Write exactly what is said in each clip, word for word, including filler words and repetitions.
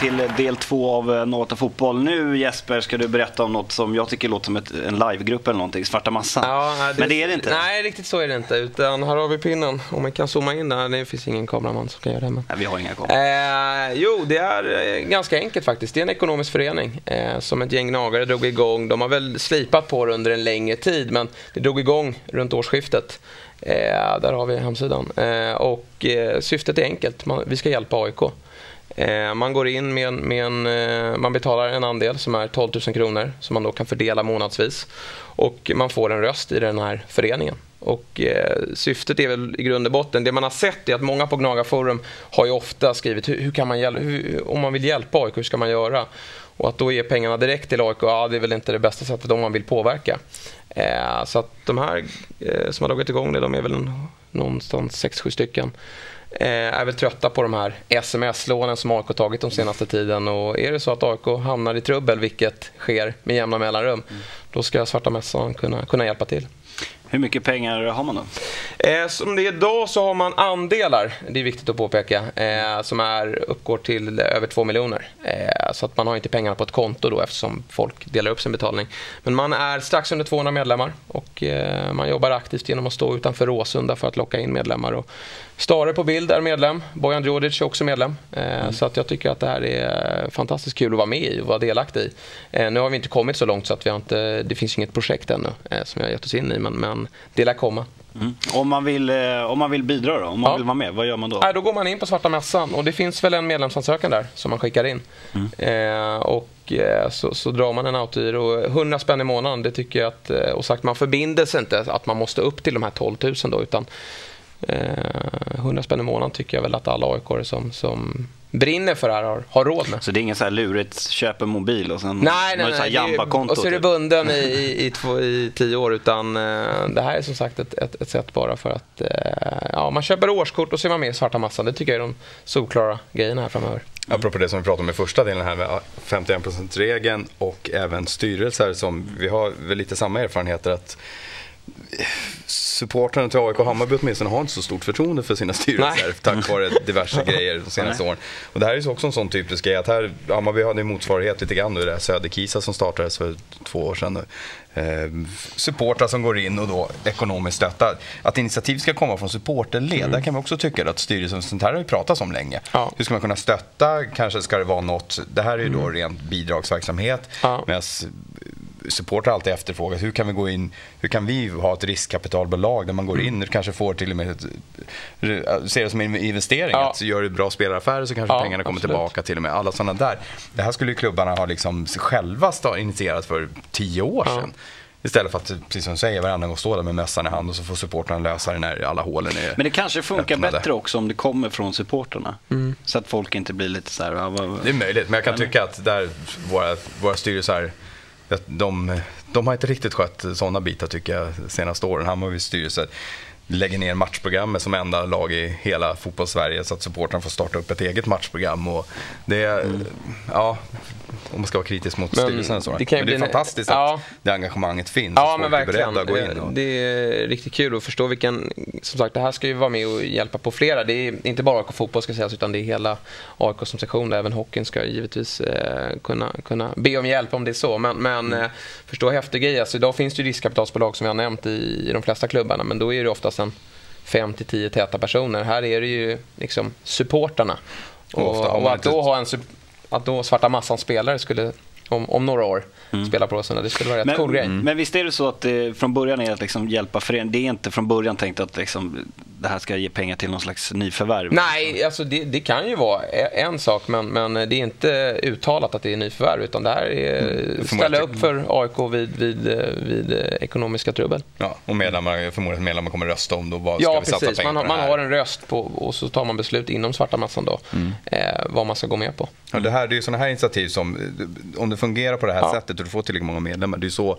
till del två av Något av fotboll. Nu Jesper, ska du berätta om något som jag tycker låter som ett, en livegrupp eller någonting, Svarta massan. Ja, nej, det, men det är det inte. Nej, riktigt så är det inte. Utan här har vi pinnen. Om vi kan zooma in där, det finns ingen kameraman som kan göra det. Men... nej, vi har inga kameror. Eh, jo, det är eh, ganska enkelt faktiskt. Det är en ekonomisk förening eh, som ett gäng gnagare drog igång. De har väl slipat på det under en längre tid, men det drog igång runt årsskiftet. Eh, där har vi hemsidan. Eh, och eh, syftet är enkelt. Man, vi ska hjälpa A I K. Eh, man går in med en, med en eh, man betalar en andel som är tolv tusen kronor som man då kan fördela månadsvis. Och man får en röst i den här föreningen. Och eh, syftet är väl i grund och botten, det man har sett är att många på Gnaga forum har ju ofta skrivit hur, hur kan man hjäl- hur, om man vill hjälpa A I K, hur ska man göra? Och att då ge pengarna direkt till A I K, ja, det är väl inte det bästa sättet om man vill påverka. Eh, så att de här eh, som har dragit igång det, de är väl en, någonstans sex sju stycken. Eh, är väl trötta på de här sms-lånen som A I K tagit de senaste tiden. Och är det så att A I K hamnar i trubbel, vilket sker med jämna mellanrum, mm. då ska Svarta mässan kunna, kunna hjälpa till. Hur mycket pengar har man då? Eh, som det är idag så har man andelar, det är viktigt att påpeka, eh, som är, uppgår till över två miljoner. Eh, så att man har inte pengarna på ett konto då, eftersom folk delar upp sin betalning. Men man är strax under tvåhundra medlemmar och eh, man jobbar aktivt genom att stå utanför Råsunda för att locka in medlemmar. Och Stare på bild är medlem, Bojan Đorđić är också medlem. Eh, mm. Så att jag tycker att det här är fantastiskt kul att vara med i och vara delaktig i. Eh, nu har vi inte kommit så långt så att vi har inte, det finns inget projekt ännu eh, som jag har gett oss in i, men, men dela komma. Mm. Om man vill om man vill bidra då, om man ja. vill vara med, vad gör man då? Nej, då går man in på Svarta mässan och det finns väl en medlemsansökan där som man skickar in. Mm. Eh, och eh, så, så drar man en autogiro, hundra spänn i månaden, det tycker jag att, och sagt man förbinder sig inte att man måste upp till de här tolv tusen då, utan eh, hundra spänn i månaden tycker jag väl att alla A I K-are som som brinner för det här har, har råd med. Så det är ingen så här lurigt, köper mobil och sen nej, nej, nej, jamba-konto. Och så är du bunden i, i, i, två, i tio år, utan eh, det här är som sagt ett, ett, ett sätt bara för att eh, ja, man köper årskort och ser man med Svarta massan. Det tycker jag är de solklara grejerna här framöver. Mm. Apropå det som vi pratade om i första delen här med femtioen procent-regeln och även styrelser, som vi har väl lite samma erfarenheter att supportarna till A I K och Hammarby åtminstone har inte så stort förtroende för sina styrelser. Nej. Tack vare diverse grejer de senaste åren. Och det här är ju också en sån typisk grej att här, Hammarby hade en motsvarighet lite grann nu, det här Söderkisa som startades för två år sedan nu. Eh, supportrar som går in och då ekonomiskt stöttar. Att initiativ ska komma från supporterled, mm. där kan man också tycka att styrelsen, sånt här har vi pratat om länge. Ja. Hur ska man kunna stötta? Kanske ska det vara något, det här är ju då mm. rent bidragsverksamhet. Ja. Medan supportrar alltid efterfrågas. Hur kan vi gå in? Hur kan vi ha ett riskkapitalbolag där man går in och kanske får till och med ett, ser det som en investering, ja. Att gör du bra spelaraffärer så kanske ja, pengarna kommer absolut. Tillbaka till och med. Alla sådana där. Det här skulle ju klubbarna ha liksom själva initierat för tio år ja. sedan. Istället för att, precis som du säger, varandra går stå där med mössan i hand och så får supporterna lösa det när alla hålen är. Men det kanske funkar öppnade. Bättre också om det kommer från supporterna. Mm. Så att folk inte blir lite så här. Det är möjligt, men jag kan tycka att där våra, våra styrelser De, de har inte riktigt skött sådana bitar tycker jag senaste åren. Hammarby styrelse lägger ner matchprogrammet som enda lag i hela fotbollssverige så att supportrarna får starta upp ett eget matchprogram och det mm. ja, om man ska vara kritisk mot men styrelsen och sådant. Det, men det är fantastiskt en... ja. att det engagemanget finns. Ja, men verkligen. Att gå in och... det är riktigt kul att förstå vilken, som sagt, det här ska ju vara med och hjälpa på flera. Det är inte bara A I K fotboll ska sägas, utan det är hela A I K som sektion, där även hockeyn ska givetvis eh, kunna, kunna be om hjälp om det är så. Men, men mm. eh, förstå häftig grej. Alltså, idag finns det ju riskkapitalsbolag som vi har nämnt i, i de flesta klubbarna, men då är det oftast en fem till tio täta personer. Här är det ju liksom supportarna. Och, och, och att då ha en sup- att då Svarta massan spelare skulle om, om några år mm. spela på Råsunda, det skulle vara rätt cool grej. Mm. Men visst är det så att det från början är att liksom hjälpa föreningen, det är inte från början tänkt att liksom det här ska ge pengar till någon slags nyförvärv? Nej, alltså det, det kan ju vara en sak, men, men det är inte uttalat att det är nyförvärv, utan det här är mm. ställa upp för A I K vid, vid, vid ekonomiska trubbel. Ja, och medlemmar, förmodligen medlemmar kommer rösta om då, vad ja, ska vi precis. Satsa pengar man, på man har en röst på, och så tar man beslut inom Svarta massan då, mm. eh, vad man ska gå med på. Mm. Ja, det här, det är ju sådana här initiativ som, om det fungerar på det här ja. Sättet och du får tillräckligt många medlemmar, det är så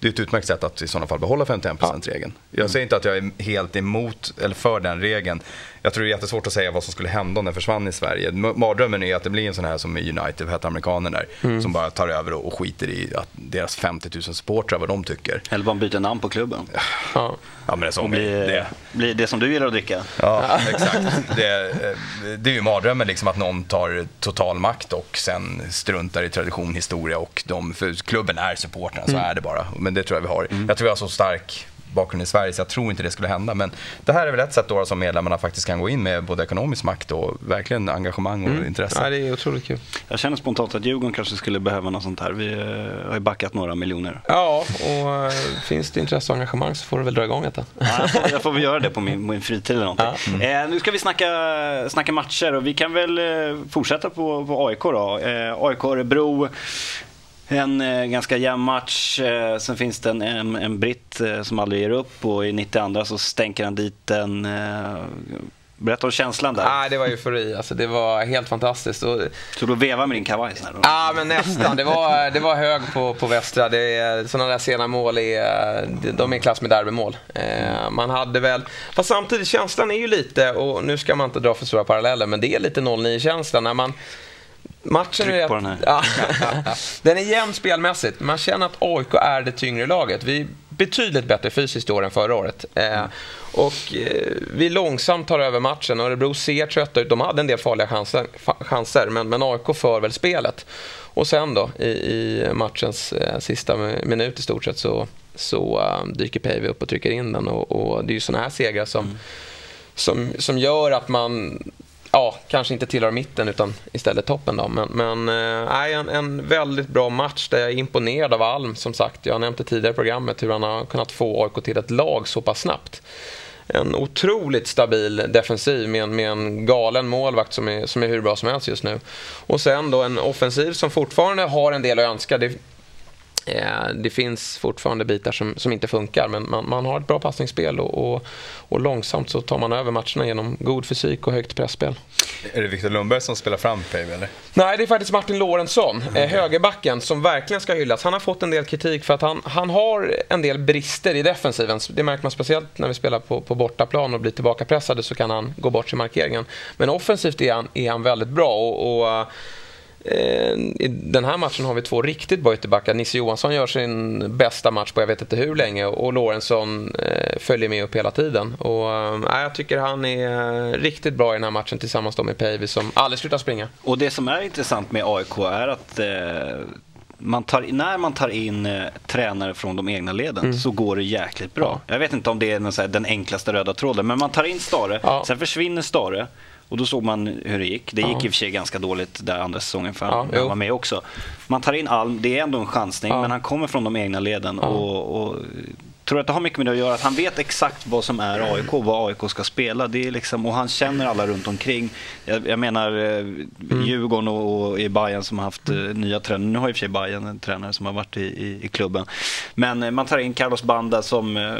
det är ett utmärkt sätt att i sådana fall behålla femtioen procent-regeln. Ja. Jag säger inte att jag är helt emot eller för den regeln. Jag tror det är jättesvårt att säga vad som skulle hända om den försvann i Sverige. Mardrömmen är att det blir en sån här som United, hette amerikanen där, mm. som bara tar över och skiter i att deras femtiotusen supportrar vad de tycker. Eller bara byta namn på klubben. Ja, ja men det är så. Blir det. Blir det som du gillar att dricka. Ja, ja. Exakt. Det, det är ju mardrömmen liksom att någon tar total makt och sen struntar i tradition, historia och de, för klubben är supportrarna, så mm. är det bara. Men det tror jag vi har. Mm. Jag tror jag är så stark bakgrund i Sverige så jag tror inte det skulle hända, men det här är väl ett sätt då som medlemmarna faktiskt kan gå in med både ekonomisk makt och verkligen engagemang och mm. intresse. Ja, det är otroligt kul. Jag känner spontant att Djurgården kanske skulle behöva något sånt här. Vi har ju backat några miljoner. Ja, och finns det intresse och engagemang så får du väl dra igång detta. Ja, jag får, jag får väl göra det på min, min fritid eller någonting. Ja. Mm. Eh, nu ska vi snacka, snacka matcher och vi kan väl fortsätta på, på A I K då. Eh, A I K Örebro. En eh, ganska jämn match. Eh, sen finns det en, en, en britt eh, som aldrig ger upp. Och i nittioandra så stänker han dit en... Eh, berätta om känslan där. Ah, det var eufori. Alltså, det var helt fantastiskt. Och... Så du vevar med din kavaj? Ja, ah, men nästan. Det var, det var hög på, på västra. Det är, sådana där sena mål är, de är i klass med derbymål. Eh, man hade väl... Fast samtidigt, känslan är ju lite... Och nu ska man inte dra för stora paralleller, men det är lite noll nio-känslan när man... Matchen är på den, här. Ja, den är jämn spelmässigt. Man känner att A I K är det tyngre laget. Vi är betydligt bättre fysiskt då än förra året. Eh, och eh, vi långsamt tar över matchen. Örebro ser trötta ut. De hade en del farliga chanser, chanser men, men A I K för väl spelet. Och sen då i, i matchens eh, sista minut i stort sett så, så eh, dyker Pejvi upp och trycker in den. Och, och det är ju såna här segrar som, mm. som, som gör att man... Ja, kanske inte tillhör mitten utan istället toppen då. Men, men äh, en, en väldigt bra match där jag är imponerad av Alm, som sagt. Jag har nämnt det tidigare i programmet hur han har kunnat få A I K till ett lag så pass snabbt. En otroligt stabil defensiv med en, med en galen målvakt som är, som är hur bra som helst just nu. Och sen då en offensiv som fortfarande har en del att önska. Det, eh, det finns fortfarande bitar som, som inte funkar, men man, man har ett bra passningsspel och... och Och långsamt så tar man över matcherna genom god fysik och högt pressspel. Är det Victor Lundberg som spelar fram Pejvi eller? Nej, det är faktiskt Martin Larsson, mm. högerbacken, som verkligen ska hyllas. Han har fått en del kritik för att han, han har en del brister i defensiven. Det märker man speciellt när vi spelar på, på bortaplan och blir tillbaka pressade, så kan han gå bort till markeringen. Men offensivt är han, är han väldigt bra och... och i den här matchen har vi två riktigt bra ytterbackar. Nisse Johansson gör sin bästa match på jag vet inte hur länge, och Lorentzson följer med upp hela tiden. Och äh, jag tycker han är riktigt bra i den här matchen tillsammans med Pejvi som aldrig slutar springa. Och det som är intressant med A I K är att eh... Man tar, när man tar in eh, tränare från de egna leden mm. så går det jäkligt bra. Ja. Jag vet inte om det är någon, så här, den enklaste röda tråden, men man tar in Stare, ja. Sen försvinner Stare och då såg man hur det gick. Det ja. Gick i och för sig ganska dåligt där andra säsongen för han ja, var med också. Man tar in Alm, det är ändå en chansning ja. Men han kommer från de egna leden ja. och, och tror att det har mycket med det att göra att han vet exakt vad som är A I K, vad A I K ska spela. Det är liksom, och han känner alla runt omkring. Jag, jag menar eh, Djurgården och, och i Bayern som har haft eh, nya tränare. Nu har ju i och för sig Bayern en tränare som har varit i, i, i klubben. Men eh, man tar in Carlos Banda som... Eh,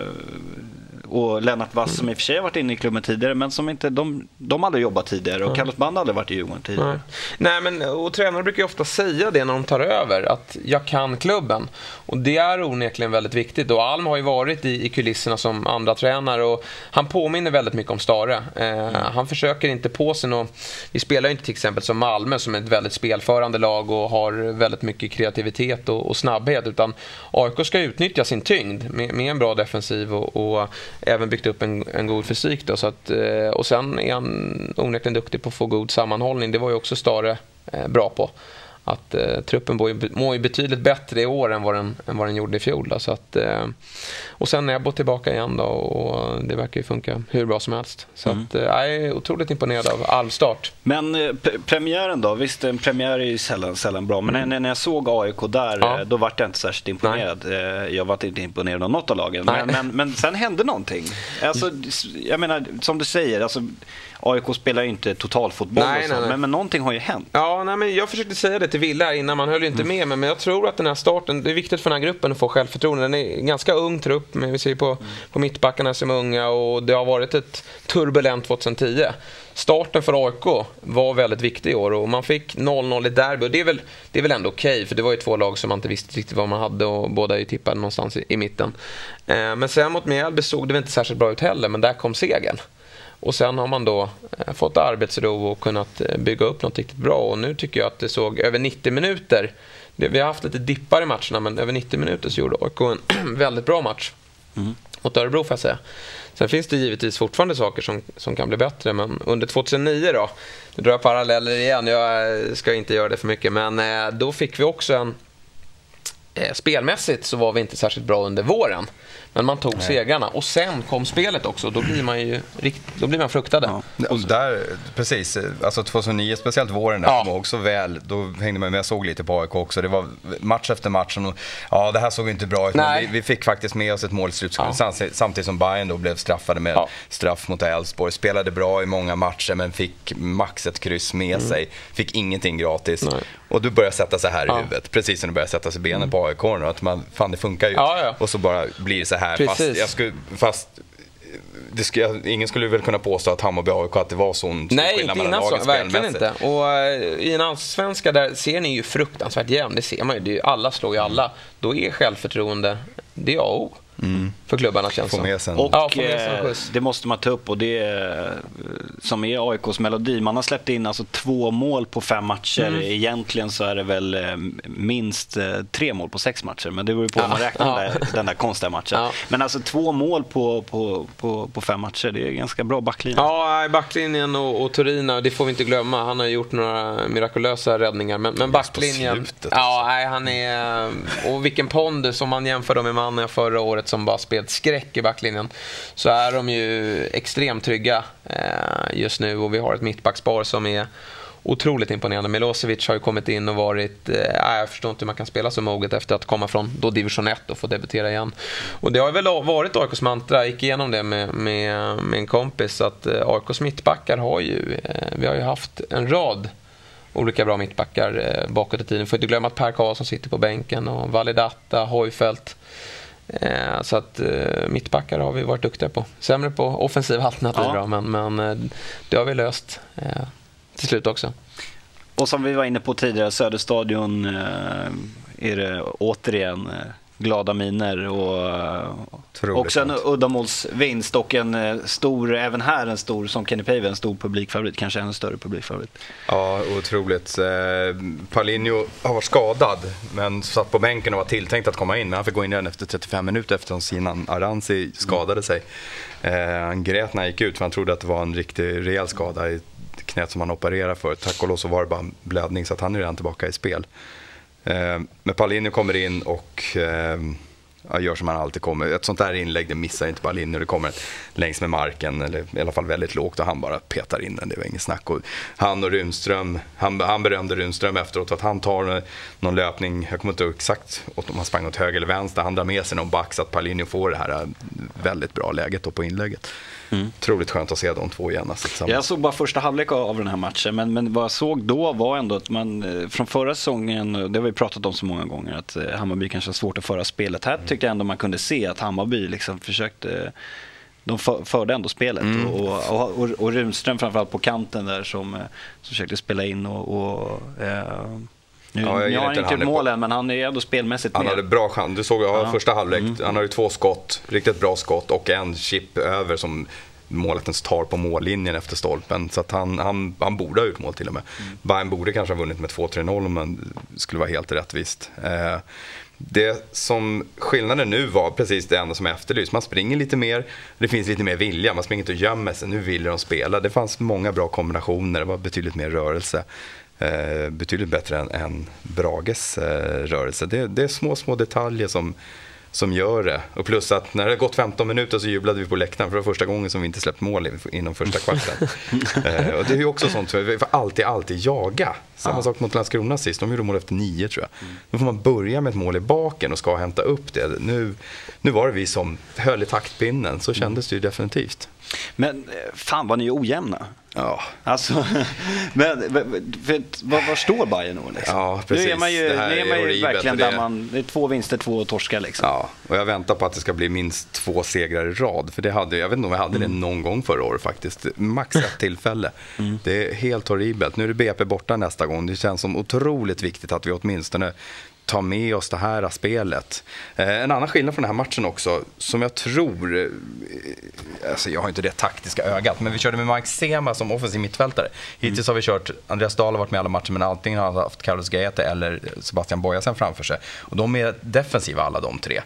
och Lennart Vass som i och för sig har varit inne i klubben tidigare, men som inte, de, de aldrig jobbat tidigare och Carlos Band aldrig varit i Djurgården tidigare. Nej. Nej, men och tränare brukar ju ofta säga det när de tar över, att jag kan klubben, och det är onekligen väldigt viktigt. Och Alm har ju varit i, i kulisserna som andra tränare och han påminner väldigt mycket om Stare. eh, mm. Han försöker inte på sig någon, vi spelar ju inte till exempel som Malmö som är ett väldigt spelförande lag och har väldigt mycket kreativitet och, och snabbhet, utan A I K ska utnyttja sin tyngd med, med en bra defensiv och, och även byggt upp en, en god fysik då, så att, och sen är han onekligen duktig på att få god sammanhållning. Det var ju också Stare eh, bra på, att eh, truppen mår ju betydligt bättre i år än vad den, än vad den gjorde i fjol då, så att, eh, och sen är jag bort tillbaka igen då, och det verkar ju funka hur bra som helst, så mm. att, eh, jag är otroligt imponerad av all start. Men eh, p- premiären då, visst en premiär är ju sällan, sällan bra, men mm. när, när jag såg A I K där ja. Då var jag inte särskilt imponerad. Nej. Jag var inte imponerad av något av lagen, men, men, men sen hände någonting, alltså, jag menar som du säger, alltså A I K spelar ju inte totalfotboll, nej, och så, nej, nej. Men, men någonting har ju hänt. Ja, nej, men jag försökte säga det till Sevilla innan, man höll ju inte med, men jag tror att den här starten, det är viktigt för den här gruppen att få självförtroende. Den är en ganska ung trupp, men vi ser på, på mittbackarna som unga, och det har varit ett turbulent tjugohundratio. Starten för A I K var väldigt viktig i år, och man fick noll noll i derby, och det är väl, det är väl ändå okej, okay, för det var ju två lag som man inte visste riktigt vad man hade, och båda ju tippade någonstans i, i mitten. Eh, men sen mot Mjälby såg det väl inte särskilt bra ut heller, men där kom segern. Och sen har man då fått arbetsro och kunnat bygga upp något riktigt bra. Och nu tycker jag att det såg över nittio minuter. Vi har haft lite dippar i matcherna, men över nittio minuter så gjorde A I K en väldigt bra match mm. mot Örebro, får jag säga. Sen finns det givetvis fortfarande saker som, som kan bli bättre. Men under tjugohundranio då, nu drar jag paralleller igen, jag ska inte göra det för mycket. Men då fick vi också en... spelmässigt så var vi inte särskilt bra under våren, men man tog Nej. segrarna, och sen kom spelet också, och då blir man ju då blir man fruktade. Ja. Och där precis, alltså tjugohundranio, speciellt våren där, ja. var också väl, då hängde man med, jag såg lite på A I K också. Det var match efter match som, ja, det här såg inte bra ut, men vi, vi fick faktiskt med oss ett mål i slutskedet, ja. samtidigt som Bayern då blev straffade med ja. straff mot Älvsborg, spelade bra i många matcher men fick max ett kryss med mm. sig, fick ingenting gratis. Nej. Och du börjar sätta sig här ja. i huvudet, precis som du börjar sätta sig benen mm. på A I K, att man fan, det funkar ju. Ja, ja. Och så bara blir så här. Precis. Fast jag skulle fast det skulle, ingen skulle väl kunna påstå att Hammarby A I K att det var sån skillnad mellan lagen. Verkligen inte. Och uh, i en allsvenska där ser ni ju fruktansvärt jämn. Det ser man ju. Det ju alla slår ju alla. Då är självförtroende det A och O. Mm. För klubbarna känns som. Och ja, eh, det måste man ta upp, och det är, som är A I K:s melodi. Man har släppt in alltså två mål på fem matcher. Mm. Egentligen så är det väl eh, minst eh, tre mål på sex matcher, men det beror ju på ja. om man räknar ja. där, den där konstiga matchen. Ja. Men alltså två mål på, på, på, på fem matcher, det är ganska bra backlinje. Ja, backlinjen och, och Torina, det får vi inte glömma. Han har gjort några mirakulösa räddningar, men, men backlinjen. Slutet, ja, nej, han är, och vilken pondus som man jämför dem med mannen förra året som bara spelat skräck i backlinjen, så är de ju extremt trygga eh, just nu, och vi har ett mittbackspar som är otroligt imponerande. Milosevic har ju kommit in och varit eh, jag förstår inte hur man kan spela så moget efter att komma från då division ett och få debutera igen. Och det har väl varit A I K:s mantra. Jag gick igenom det med, med, med en kompis, att eh, A I K:s mittbackar har ju eh, vi har ju haft en rad olika bra mittbackar eh, bakåt i tiden. Får inte glömma att Per Karlsson sitter på bänken, och Validatta, Hojfeldt. Eh, så att eh, mittbackar har vi varit duktiga på. Sämre på offensiv alternativ ja. då, men, men eh, det har vi löst eh, till slut också. Och som vi var inne på tidigare, Söderstadion eh, är det återigen eh, glada miner, och eh, också en uddamålsvinst, och en eh, stor, även här en stor, som Kenny Pejvi, en stor publikfavorit, kanske en större publikfavorit. Ja, otroligt. Eh, Paulinho har varit skadad, men satt på bänken och var tilltänkt att komma in, men han fick gå in redan efter trettiofem minuter eftersom Sinan Aranzi skadade mm. sig. Eh, han grät när han gick ut, för han trodde att det var en riktig rejäl skada i knät som han opererar för. Tack och lov så var det bara en blödning, så att han är redan tillbaka i spel. Eh, men Paulinho kommer in och eh, gör som han alltid kommer. Ett sånt där inlägg, det missar inte Paulinho. Det kommer längs med marken, eller i alla fall väldigt lågt, och han bara petar in den. Det var ingen snack. Och han och Rundström, han, han berömde Rundström efteråt, att han tar någon löpning, jag kommer inte ihåg exakt om han sprang åt höger eller vänster, han drar med sig någon back så att Paulinho får det här väldigt bra läget då på inlägget. Mm. Otroligt skönt att se de två igen. Alltså, jag såg bara första halvlek av den här matchen, men, men vad jag såg då var ändå att man från förra säsongen, det har vi pratat om så många gånger, att Hammarby kanske har svårt att föra spelet. Här tyckte jag ändå man kunde se att Hammarby liksom försökte, de för, förde ändå spelet mm. och, och, och, och Rundström framförallt på kanten där som, som försökte spela in och, och eh, nu, ja, jag, jag har inte gjort målen, men han är ändå spelmässigt han med. Han hade bra chans. Du såg ja, första halvlek. Mm. Han har ju två skott, riktigt bra skott, och en chip över som målvakten tar på mållinjen efter stolpen. Så att han, han, han borde ha gjort mål till och med. Mm. Bayern borde kanske ha vunnit med två tre noll, men det skulle vara helt rättvist. Eh, det som skillnaden nu var precis det enda som är efterlyst. Man springer lite mer, det finns lite mer vilja. Man springer inte och gömmer sig. Nu vill de spela. Det fanns många bra kombinationer. Det var betydligt mer rörelse. Eh, betydligt bättre än, än Brages eh, rörelse. Det, det är små, små detaljer som, som gör det. Och plus att när det gått femton minuter så jublade vi på läktaren, för det var första gången som vi inte släppt mål inom första kvarten. eh, och det är ju också sånt, vi får alltid, alltid jaga. Samma ah. sak mot Lanskrona sist, de gjorde mål efter nio tror jag. Mm. Då får man börja med ett mål i baken och ska hämta upp det. Nu, nu var det vi som höll i taktpinnen, så kändes mm. det ju definitivt. Men fan, var ni ojämna? Ja. Alltså, men för, var, var står Bayern då? Liksom? Ja, precis. Nu är man ju, det är man ju verkligen där det... man det är två vinster, två torskar liksom. Ja, och jag väntar på att det ska bli minst två segrar i rad, för det hade jag vet inte om jag hade mm. det någon gång förra året faktiskt. Max ett tillfälle. Mm. Det är helt horribelt. Nu är det B P borta nästa gång. Det känns som otroligt viktigt att vi åtminstone ta med oss det här spelet. Eh, en annan skillnad från den här matchen också, som jag tror, alltså jag har inte det taktiska ögat, men vi körde med Mike Sema som offensiv mittfältare. Hittills har vi kört, Andreas Dahl har varit med i alla matcher, men antingen har han haft Carlos Gajeta eller Sebastian Bojasen framför sig. Och de är defensiva alla de tre.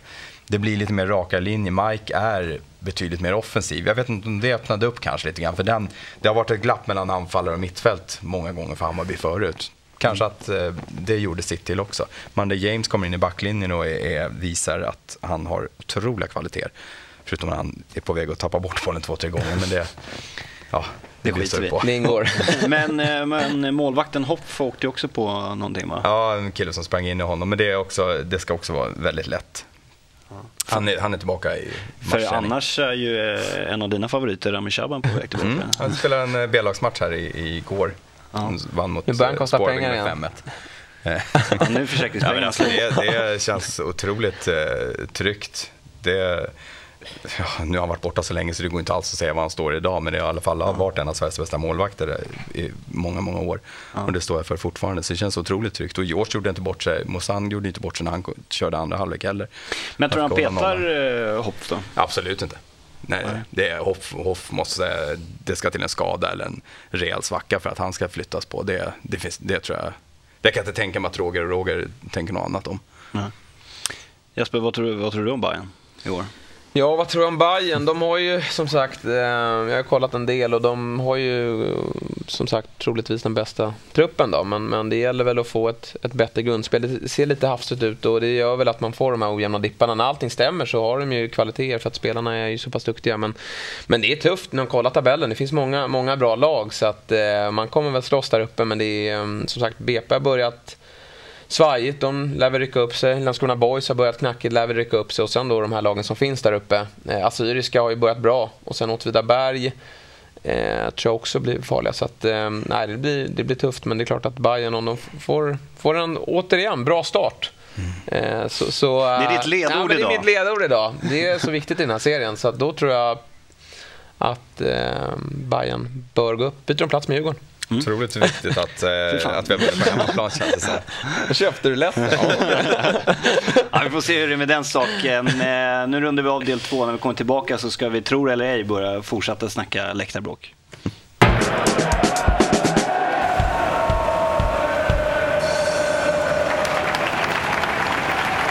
Det blir lite mer raka linjer. Mike är betydligt mer offensiv. Jag vet inte om det öppnade upp kanske lite grann, för den, det har varit ett glapp mellan anfallare och mittfält många gånger för Hammarby förut. Kanske att det gjorde sitt till också. Men det James kommer in i backlinjen och är, är, visar att han har otroliga kvaliteter. Förutom att han är på väg att tappa bort bollen två, tre gånger. Men det, ja, det, det skiter vi på. Det ingår. men, men målvakten Hopf åkte också på någonting, va? Ja, en kille som sprang in i honom. Men det, är också, det ska också vara väldigt lätt. Han är, han är tillbaka i matchträning. För annars är ju en av dina favoriter Rami Shaban på väg tillbaka. Mm. Han spelade en B-lagsmatch här i, igår. Han vann mot Spårvägen med femmet. Nu försäkringspengar. Ja, alltså, det, det känns otroligt eh, tryggt. Det, ja, nu har han varit borta så länge så det går inte alls att säga var han står idag. Men det har i alla fall ja. varit en av Sveriges bästa målvakter i många, många år. Ja. Och det står jag för fortfarande. Så det känns otroligt tryggt. Och George gjorde inte bort sig. Mossan gjorde inte bort sig när han körde andra halvlek heller. Men tror han petar Hopf då? Absolut inte. Nej, det är Hoff, Hoff måste, det ska till en skada eller en rejäl svacka för att han ska flyttas på. Det, det, finns, det tror jag. Det kan jag inte tänka mig att Roger och Roger tänker något annat om. Mm. Jesper, vad tror, du, vad tror du om Bayern i år? Ja, vad tror jag om Bayern? De har ju som sagt, eh, jag har kollat en del och de har ju som sagt troligtvis den bästa truppen då. Men, men det gäller väl att få ett, ett bättre grundspel. Det ser lite hafsigt ut och det gör väl att man får de här ojämna dipparna. När allting stämmer så har de ju kvaliteter för att spelarna är ju så pass duktiga. Men, men det är tufft när de kollar tabellen. Det finns många, många bra lag så att eh, man kommer väl slåss där uppe. Men det är som sagt B P har börjat... svajigt, de lär väl rycka upp sig. Lanskrona Boys har börjat knackigt, lär väl rycka upp sig. Och sen då de här lagen som finns där uppe. Eh, Assyriska har ju börjat bra. Och sen Åtvidaberg eh, tror jag också blir farliga. Så att, eh, nej, det, blir, det blir tufft, men det är klart att Bayern, om de får, får en återigen bra start. Mm. Eh, så, så, eh, det är ditt ledord nej, men idag. Det är mitt ledord idag. Det är så viktigt i den här serien. Så att då tror jag att eh, Bayern bör gå upp. Byter de plats med Djurgården? Mm. Otroligt viktigt att, eh, att vi har börjat på hemmaplan, känns det så här. Köpte du lätt? Ja, vi får se hur det är med den saken. eh, Nu runder vi av del två. När vi kommer tillbaka så ska vi, tror eller ej, börja fortsätta snacka läktarbråk.